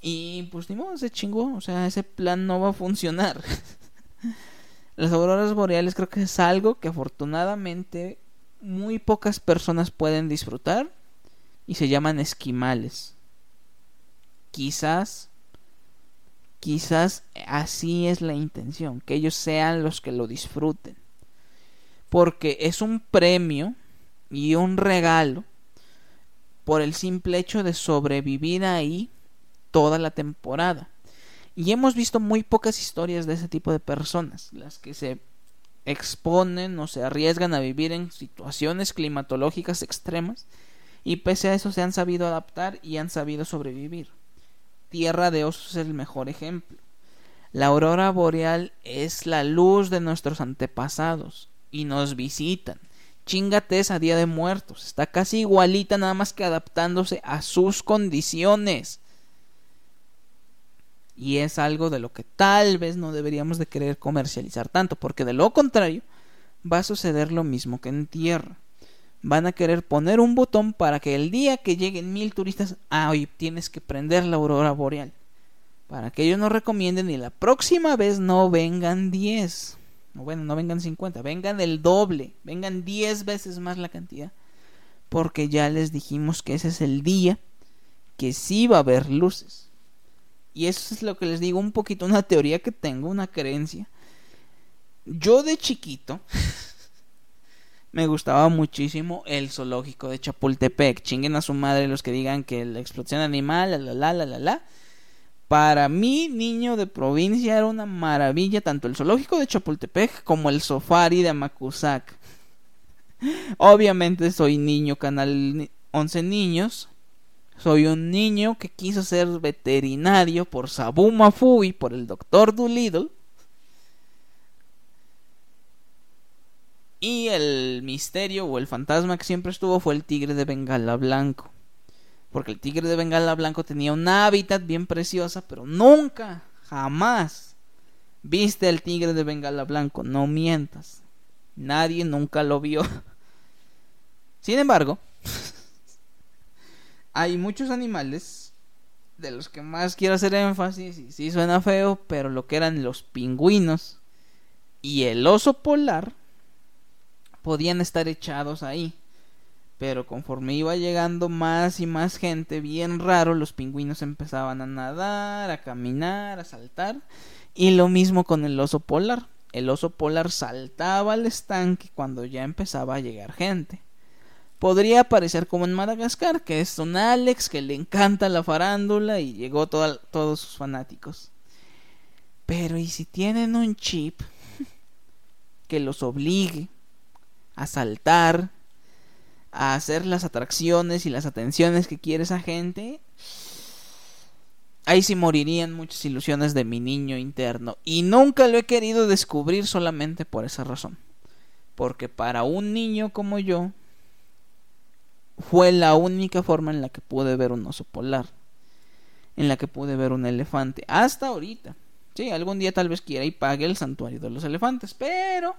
Y pues ni modo, se chingó, o sea, ese plan no va a funcionar. Las auroras boreales creo que es algo que afortunadamente muy pocas personas pueden disfrutar y se llaman esquimales. Quizás así es la intención, que ellos sean los que lo disfruten, porque es un premio y un regalo por el simple hecho de sobrevivir ahí toda la temporada. Y hemos visto muy pocas historias de ese tipo de personas, las que se exponen o se arriesgan a vivir en situaciones climatológicas extremas y pese a eso se han sabido adaptar y han sabido sobrevivir. Tierra de Osos es el mejor ejemplo. La aurora boreal es la luz de nuestros antepasados y nos visitan. Chíngate esa Día de Muertos, está casi igualita, nada más que adaptándose a sus condiciones. Y es algo de lo que tal vez no deberíamos de querer comercializar tanto, porque de lo contrario va a suceder lo mismo que en tierra. Van a querer poner un botón para que el día que lleguen 1000 turistas, hoy tienes que prender la aurora boreal, para que ellos nos recomienden y la próxima vez no vengan 10, bueno, no vengan 50, vengan el doble, vengan 10 veces más la cantidad, porque ya les dijimos que ese es el día que sí va a haber luces. Y eso es lo que les digo, un poquito una teoría que tengo, una creencia. Yo de chiquito me gustaba muchísimo el zoológico de Chapultepec. Chinguen a su madre los que digan que la explotación animal, Para mí, niño de provincia, era una maravilla tanto el zoológico de Chapultepec como el safari de Amacuzac. Obviamente soy niño, canal 11 niños. Soy un niño que quiso ser veterinario por Sabu Mafu y por el Doctor Dolittle. Y el misterio o el fantasma que siempre estuvo fue el tigre de Bengala blanco. Porque el tigre de Bengala blanco tenía un hábitat bien preciosa, pero nunca, jamás viste al tigre de Bengala blanco. No mientas. Nadie nunca lo vio. Sin embargo, hay muchos animales de los que más quiero hacer énfasis. Y sí suena feo, pero lo que eran los pingüinos y el oso polar podían estar echados ahí, pero conforme iba llegando más y más gente, bien raro, los pingüinos empezaban a nadar, a caminar, a saltar, y lo mismo con el oso polar. El oso polar saltaba al estanque cuando ya empezaba a llegar gente. Podría parecer como en Madagascar, que es don Alex, que le encanta la farándula y llegó todos sus fanáticos. Pero ¿y si tienen un chip que los obligue a saltar, a hacer las atracciones y las atenciones que quiere esa gente? Ahí sí morirían muchas ilusiones de mi niño interno. Y nunca lo he querido descubrir solamente por esa razón, porque para un niño como yo fue la única forma en la que pude ver un oso polar, en la que pude ver un elefante hasta ahorita. Sí, algún día tal vez quiera y pague el santuario de los elefantes, pero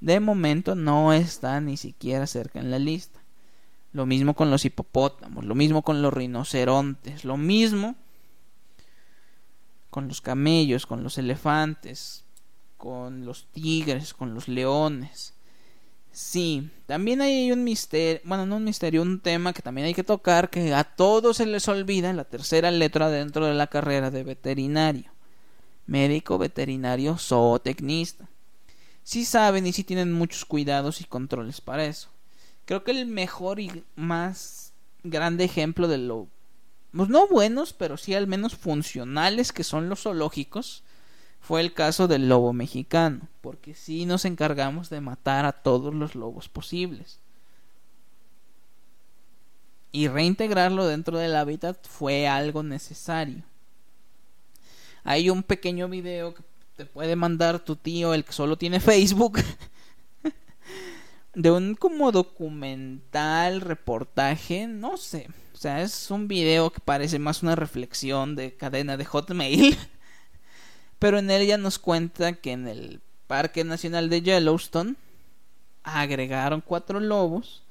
de momento no está ni siquiera cerca en la lista. Lo mismo con los hipopótamos, lo mismo con los rinocerontes, lo mismo con los camellos, con los elefantes, con los tigres, con los leones. Sí, también hay un misterio, bueno, no un misterio, un tema que también hay que tocar, que a todos se les olvida la tercera letra dentro de la carrera de veterinario. Médico veterinario zootecnista. Sí saben y sí tienen muchos cuidados y controles para eso. Creo que el mejor y más grande ejemplo de lo, pues no buenos, pero sí al menos funcionales que son los zoológicos, fue el caso del lobo mexicano, porque sí nos encargamos de matar a todos los lobos posibles. Y reintegrarlo dentro del hábitat fue algo necesario. Hay un pequeño video que te puede mandar tu tío, el que solo tiene Facebook, de un como documental, reportaje, no sé. O sea, es un video que parece más una reflexión de cadena de Hotmail. Pero en él ya nos cuenta que en el Parque Nacional de Yellowstone agregaron 4 lobos.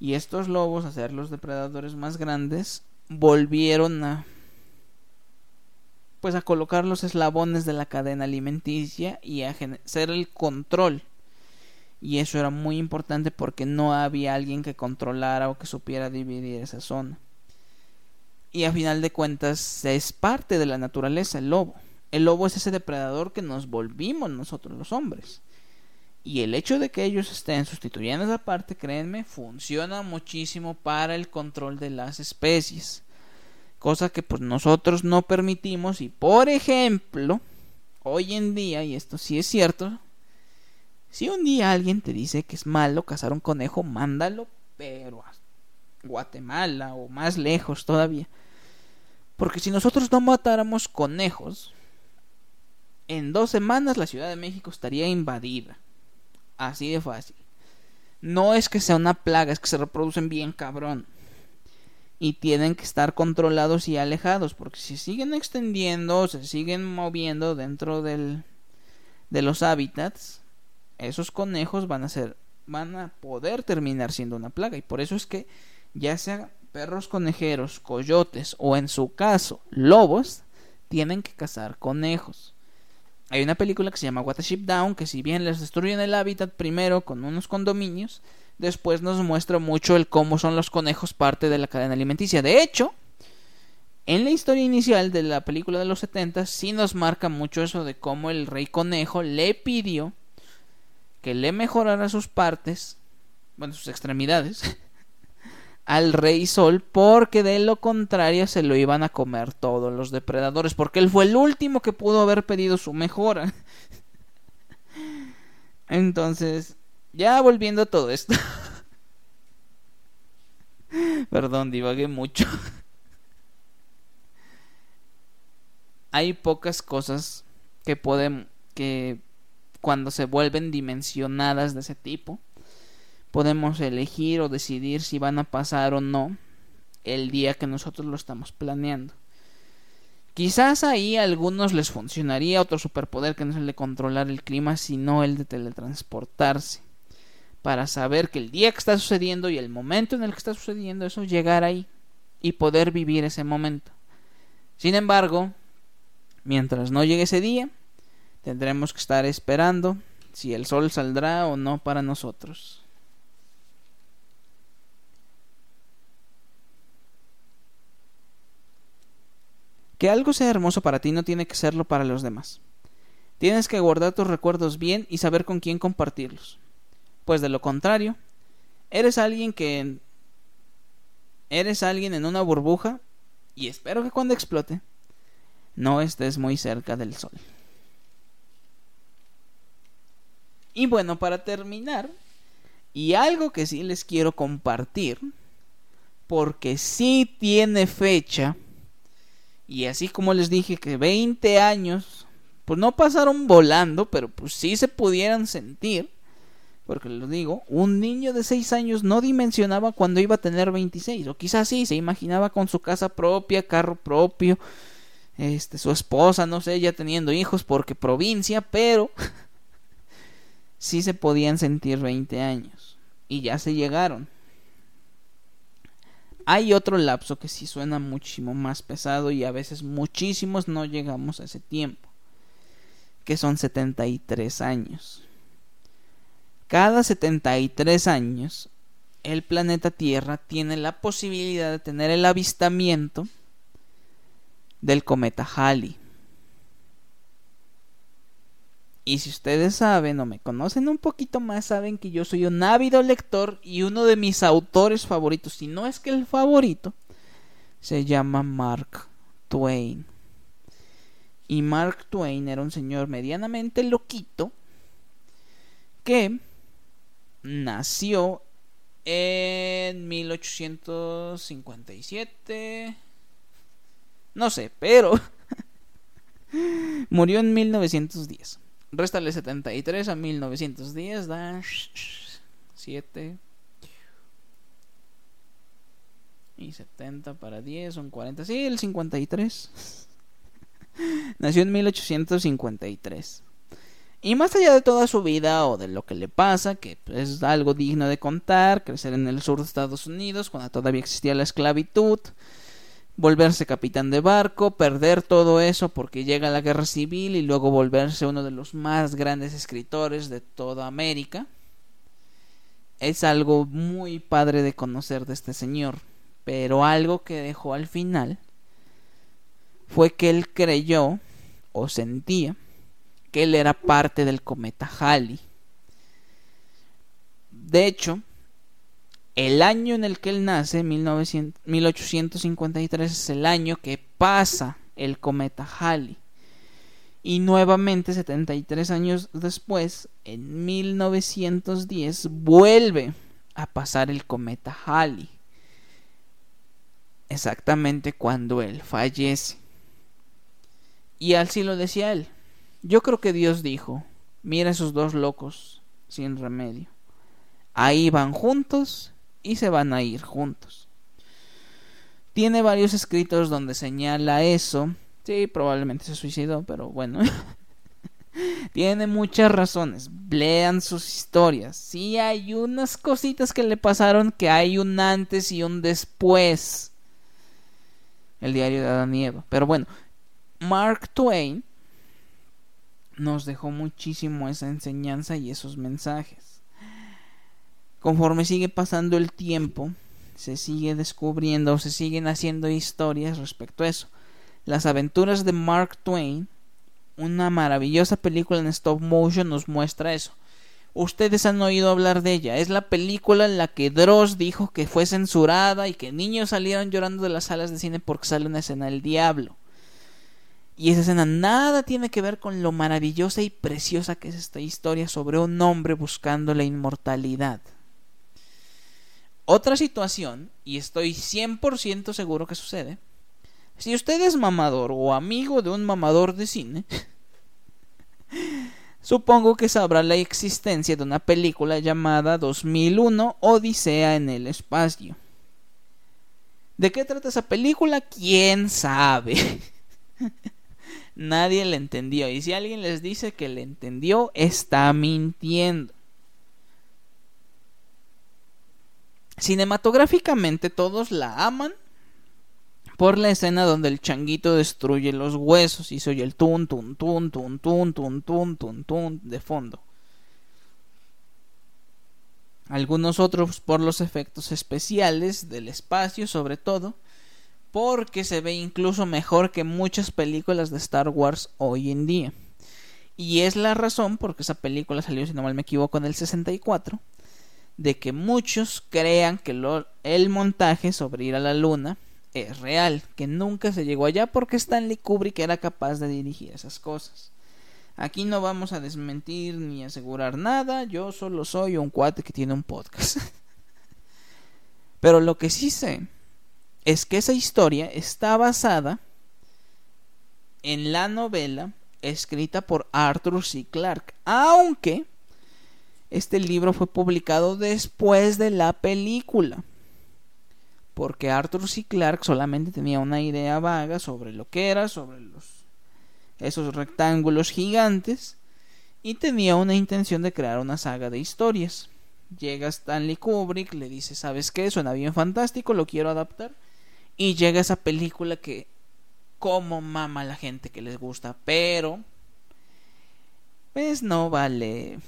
Y estos lobos, a ser los depredadores más grandes, volvieron a, pues, a colocar los eslabones de la cadena alimenticia y a hacer el control. Y eso era muy importante porque no había alguien que controlara o que supiera dividir esa zona. Y a final de cuentas es parte de la naturaleza el lobo. El lobo es ese depredador que nos volvimos nosotros los hombres. Y el hecho de que ellos estén sustituyendo esa parte, créanme, funciona muchísimo para el control de las especies. Cosa que pues nosotros no permitimos. Y por ejemplo, hoy en día, y esto sí es cierto, si un día alguien te dice que es malo cazar un conejo, mándalo, pero a Guatemala o más lejos todavía. Porque si nosotros no matáramos conejos, en 2 semanas la Ciudad de México estaría invadida. Así de fácil. No es que sea una plaga, es que se reproducen bien cabrón. Y tienen que estar controlados y alejados, porque si siguen extendiendo, se siguen moviendo dentro de los hábitats, esos conejos van a poder terminar siendo una plaga. Y por eso es que ya sea perros conejeros, coyotes o en su caso lobos, tienen que cazar conejos. Hay una película que se llama What a Ship Down, que si bien les destruyen el hábitat primero con unos condominios, después nos muestra mucho el cómo son los conejos parte de la cadena alimenticia. De hecho, en la historia inicial de la película de los 70 sí nos marca mucho eso de cómo el rey conejo le pidió que le mejorara sus partes, bueno, sus extremidades, al rey sol, porque de lo contrario se lo iban a comer todos los depredadores, porque él fue el último que pudo haber pedido su mejora. Entonces, ya volviendo a todo esto. Perdón, divagué mucho. Hay pocas cosas que cuando se vuelven dimensionadas de ese tipo, podemos elegir o decidir si van a pasar o no el día que nosotros lo estamos planeando. Quizás ahí a algunos les funcionaría otro superpoder que no es el de controlar el clima, sino el de teletransportarse, para saber que el día que está sucediendo y el momento en el que está sucediendo eso, llegar ahí y poder vivir ese momento. Sin embargo, mientras no llegue ese día, tendremos que estar esperando si el sol saldrá o no para nosotros. Que algo sea hermoso para ti no tiene que serlo para los demás. Tienes que guardar tus recuerdos bien y saber con quién compartirlos. Pues de lo contrario, eres alguien en una burbuja y espero que cuando explote no estés muy cerca del sol. Y bueno, para terminar, y algo que sí les quiero compartir, porque sí tiene fecha, y así como les dije que 20 años, pues no pasaron volando, pero pues sí se pudieran sentir, porque les digo, un niño de 6 años no dimensionaba cuando iba a tener 26, o quizás sí, se imaginaba con su casa propia, carro propio, su esposa, no sé, ya teniendo hijos, porque provincia, pero sí se podían sentir 20 años. Y ya se llegaron. Hay otro lapso que sí suena muchísimo más pesado. Y a veces muchísimos no llegamos a ese tiempo. Que son 73 años. Cada 73 años. El planeta Tierra tiene la posibilidad de tener el avistamiento del cometa Halley. Y si ustedes saben o me conocen un poquito más, saben que yo soy un ávido lector y uno de mis autores favoritos, si no es que el favorito, se llama Mark Twain. Y Mark Twain era un señor medianamente loquito que nació en 1857, no sé, pero Murió en 1910. Réstale 73 a 1910, da 7. Y 70 para 10 son 40. Sí, el 53. Nació en 1853. Y más allá de toda su vida o de lo que le pasa, que es algo digno de contar, crecer en el sur de Estados Unidos cuando todavía existía la esclavitud, volverse capitán de barco, perder todo eso porque llega la guerra civil y luego volverse uno de los más grandes escritores de toda América, es algo muy padre de conocer de este señor. Pero algo que dejó al final fue que él creyó o sentía que él era parte del cometa Halley. De hecho, el año en el que él nace, 1853, es el año que pasa el cometa Halley. Y nuevamente, 73 años después, en 1910, vuelve a pasar el cometa Halley. Exactamente cuando él fallece. Y así lo decía él: yo creo que Dios dijo, mira esos dos locos sin remedio, ahí van juntos y se van a ir juntos. Tiene varios escritos donde señala eso. Sí, probablemente se suicidó, pero bueno. Tiene muchas razones. Lean sus historias. Sí, hay unas cositas que le pasaron, que hay un antes y un después. El diario de Adán y Eva. Pero bueno, Mark Twain nos dejó muchísimo esa enseñanza y esos mensajes. Conforme sigue pasando el tiempo, se sigue descubriendo, se siguen haciendo historias respecto a eso. Las aventuras de Mark Twain, una maravillosa película en stop motion, nos muestra eso. Ustedes han oído hablar de ella. Es la película en la que Dross dijo que fue censurada y que niños salieron llorando de las salas de cine porque sale una escena del diablo. Y esa escena nada tiene que ver con lo maravillosa y preciosa que es esta historia sobre un hombre buscando la inmortalidad. Otra situación, y estoy 100% seguro que sucede. Si usted es mamador o amigo de un mamador de cine... supongo que sabrá la existencia de una película llamada 2001 Odisea en el espacio. ¿De qué trata esa película? ¿Quién sabe? Nadie le entendió. Y si alguien les dice que le entendió, está mintiendo. Cinematográficamente todos la aman por la escena donde el changuito destruye los huesos y se oye el tun tun tun tun tun tun tun tun tun de fondo. Algunos otros por los efectos especiales del espacio, sobre todo porque se ve incluso mejor que muchas películas de Star Wars hoy en día. Y es la razón, porque esa película salió, si no mal me equivoco, en el 64, de que muchos crean que el montaje sobre ir a la luna es real, que nunca se llegó allá porque Stanley Kubrick era capaz de dirigir esas cosas. Aquí no vamos a desmentir ni asegurar nada, yo solo soy un cuate que tiene un podcast. Pero lo que sí sé es que esa historia está basada en la novela escrita por Arthur C. Clarke, aunque este libro fue publicado después de la película. Porque Arthur C. Clarke solamente tenía una idea vaga sobre lo que era, sobre esos rectángulos gigantes, y tenía una intención de crear una saga de historias. Llega Stanley Kubrick, le dice, ¿sabes qué? Suena bien fantástico, lo quiero adaptar. Y llega esa película que, como mama a la gente que les gusta, pero pues no vale.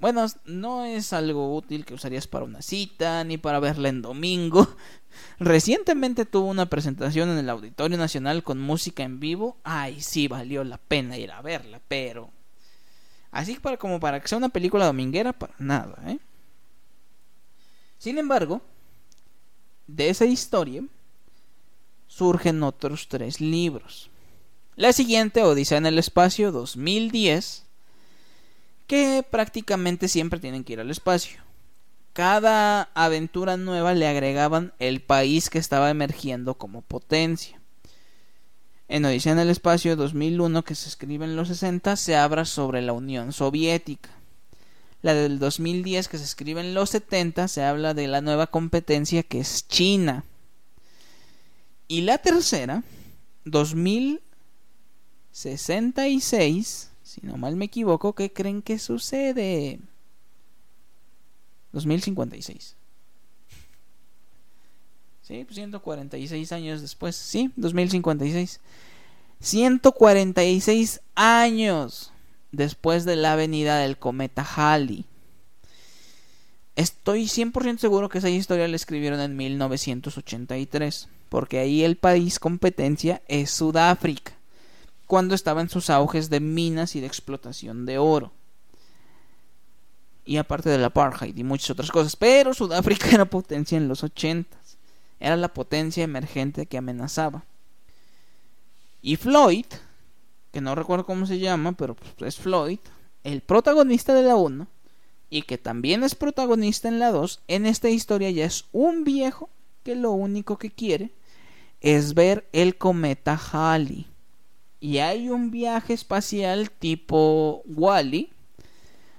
Bueno, no es algo útil que usarías para una cita ni para verla en domingo. Recientemente tuvo una presentación en el Auditorio Nacional con música en vivo. Ay, sí, valió la pena ir a verla, pero... así como para que sea una película dominguera, para nada, ¿eh? Sin embargo, de esa historia surgen otros 3 libros. La siguiente, Odisea en el Espacio, 2010... que prácticamente siempre tienen que ir al espacio. Cada aventura nueva le agregaban el país que estaba emergiendo como potencia. en Odisea en el Espacio 2001, que se escribe en los 60, se habla sobre la Unión Soviética. La del 2010, que se escribe en los 70, se habla de la nueva competencia que es China. Y la tercera, 2066, si no mal me equivoco, ¿qué creen que sucede? 2056. Sí, 146 años después. Sí, 2056. 146 años después de la venida del cometa Halley. Estoy 100% seguro que esa historia la escribieron en 1983, porque ahí el país competencia es Sudáfrica, cuando estaba en sus auges de minas y de explotación de oro, y aparte del apartheid y muchas otras cosas. Pero Sudáfrica era potencia en los 80, era la potencia emergente que amenazaba. Y Floyd, que no recuerdo cómo se llama, pero es Floyd, el protagonista de la 1, y que también es protagonista en la 2, en esta historia ya es un viejo que lo único que quiere es ver el cometa Halley. Y hay un viaje espacial tipo Wall-E,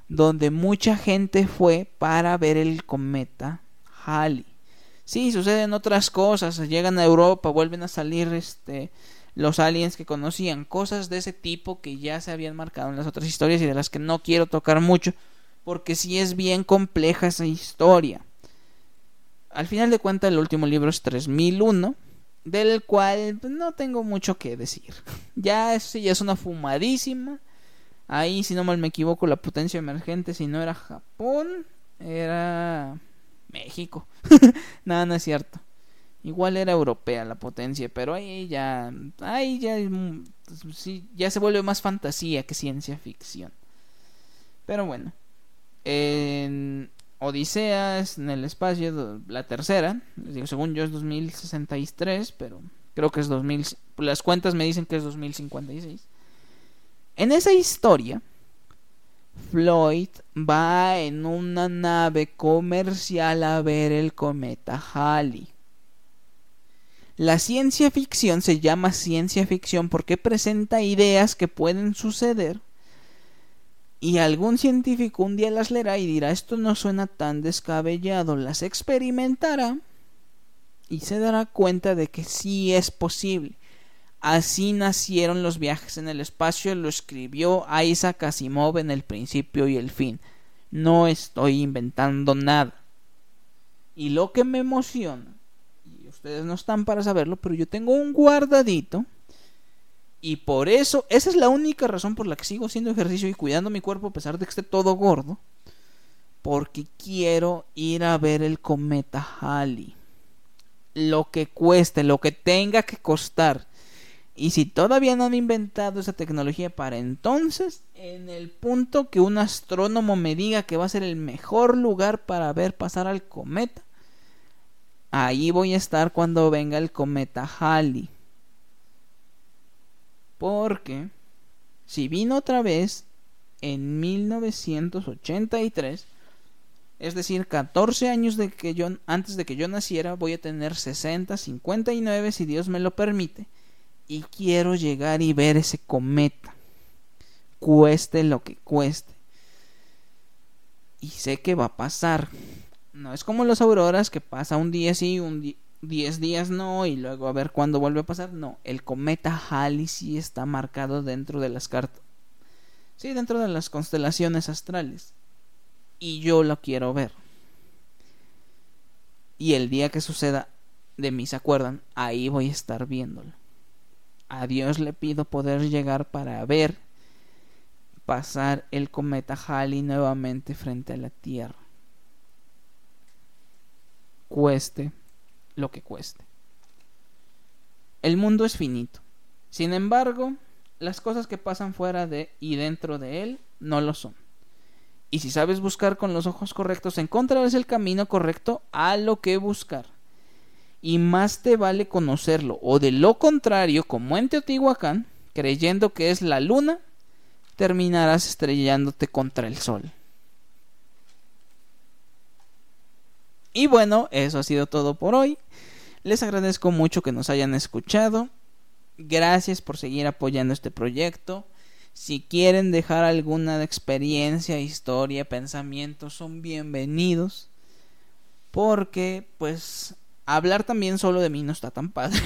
donde mucha gente fue para ver el cometa Halley. Sí, suceden otras cosas, llegan a Europa, vuelven a salir los aliens que conocían, cosas de ese tipo que ya se habían marcado en las otras historias y de las que no quiero tocar mucho, porque sí es bien compleja esa historia. Al final de cuentas, el último libro es 3001, del cual no tengo mucho que decir. Ya eso sí, ya es una fumadísima. Ahí, si no mal me equivoco, la potencia emergente, si no era Japón, era México. Nada, no es cierto. Igual era europea la potencia, pero ahí ya, sí, ya se vuelve más fantasía que ciencia ficción. Pero bueno, en Odisea en el Espacio, la tercera, les digo, según yo es 2063, pero creo que es 2000, las cuentas me dicen que es 2056. En esa historia, Floyd va en una nave comercial a ver el cometa Halley. La ciencia ficción se llama ciencia ficción porque presenta ideas que pueden suceder, y algún científico un día las leerá y dirá: esto no suena tan descabellado. Las experimentará y se dará cuenta de que sí es posible. Así nacieron los viajes en el espacio. Lo escribió Isaac Asimov en El principio y el fin. No estoy inventando nada. Y lo que me emociona, ustedes no están para saberlo, pero yo tengo un guardadito, y por eso, esa es la única razón por la que sigo haciendo ejercicio y cuidando mi cuerpo a pesar de que esté todo gordo, porque quiero ir a ver el cometa Halley, lo que cueste, lo que tenga que costar. Y si todavía no han inventado esa tecnología para entonces, en el punto que un astrónomo me diga que va a ser el mejor lugar para ver pasar al cometa, ahí voy a estar cuando venga el cometa Halley. Porque si vino otra vez en 1983, es decir, 14 años antes de que yo naciera, voy a tener 60, 59 si Dios me lo permite. Y quiero llegar y ver ese cometa, cueste lo que cueste. Y sé que va a pasar. No es como las auroras, que pasa un día sí, 10 días no, y luego a ver cuándo vuelve a pasar. No, el cometa Halley sí está marcado dentro de las cartas. Sí, dentro de las constelaciones astrales. Y yo lo quiero ver. Y el día que suceda, de mí se acuerdan, ahí voy a estar viéndolo. A Dios le pido poder llegar para ver pasar el cometa Halley nuevamente frente a la Tierra, cueste lo que cueste. El mundo es finito. Sin embargo, las cosas que pasan fuera de y dentro de él no lo son. Y si sabes buscar con los ojos correctos, encontrarás el camino correcto a lo que buscar. Y más te vale conocerlo, o de lo contrario, como en Teotihuacán, creyendo que es la luna, terminarás estrellándote contra el sol. Y bueno, eso ha sido todo por hoy. Les agradezco mucho que nos hayan escuchado. Gracias por seguir apoyando este proyecto. Si quieren dejar alguna experiencia, historia, pensamientos, son bienvenidos. Porque, pues, hablar también solo de mí no está tan padre.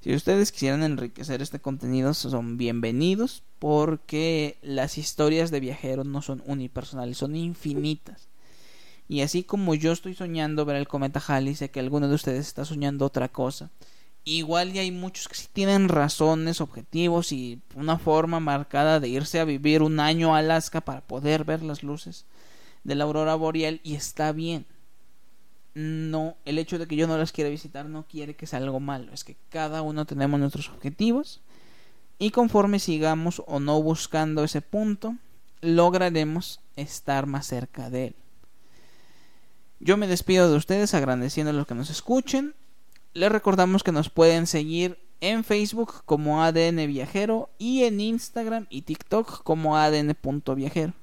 Si ustedes quisieran enriquecer este contenido, son bienvenidos, porque las historias de viajeros no son unipersonales, son infinitas. Y así como yo estoy soñando ver el cometa Halley, sé que alguno de ustedes está soñando otra cosa. Igual y hay muchos que sí tienen razones, objetivos y una forma marcada de irse a vivir un año a Alaska para poder ver las luces de la aurora boreal, y está bien. No, el hecho de que yo no las quiera visitar no quiere que sea algo malo. Es que cada uno tenemos nuestros objetivos, y conforme sigamos o no buscando ese punto, lograremos estar más cerca de él. Yo me despido de ustedes agradeciendo a los que nos escuchen. Les recordamos que nos pueden seguir en Facebook como ADN Viajero, y en Instagram y TikTok como ADN.Viajero.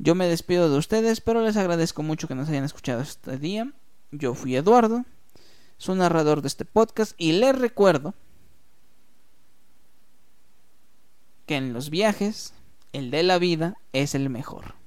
Yo me despido de ustedes, pero les agradezco mucho que nos hayan escuchado este día. Yo fui Eduardo, su narrador de este podcast, y les recuerdo que en los viajes, el de la vida es el mejor.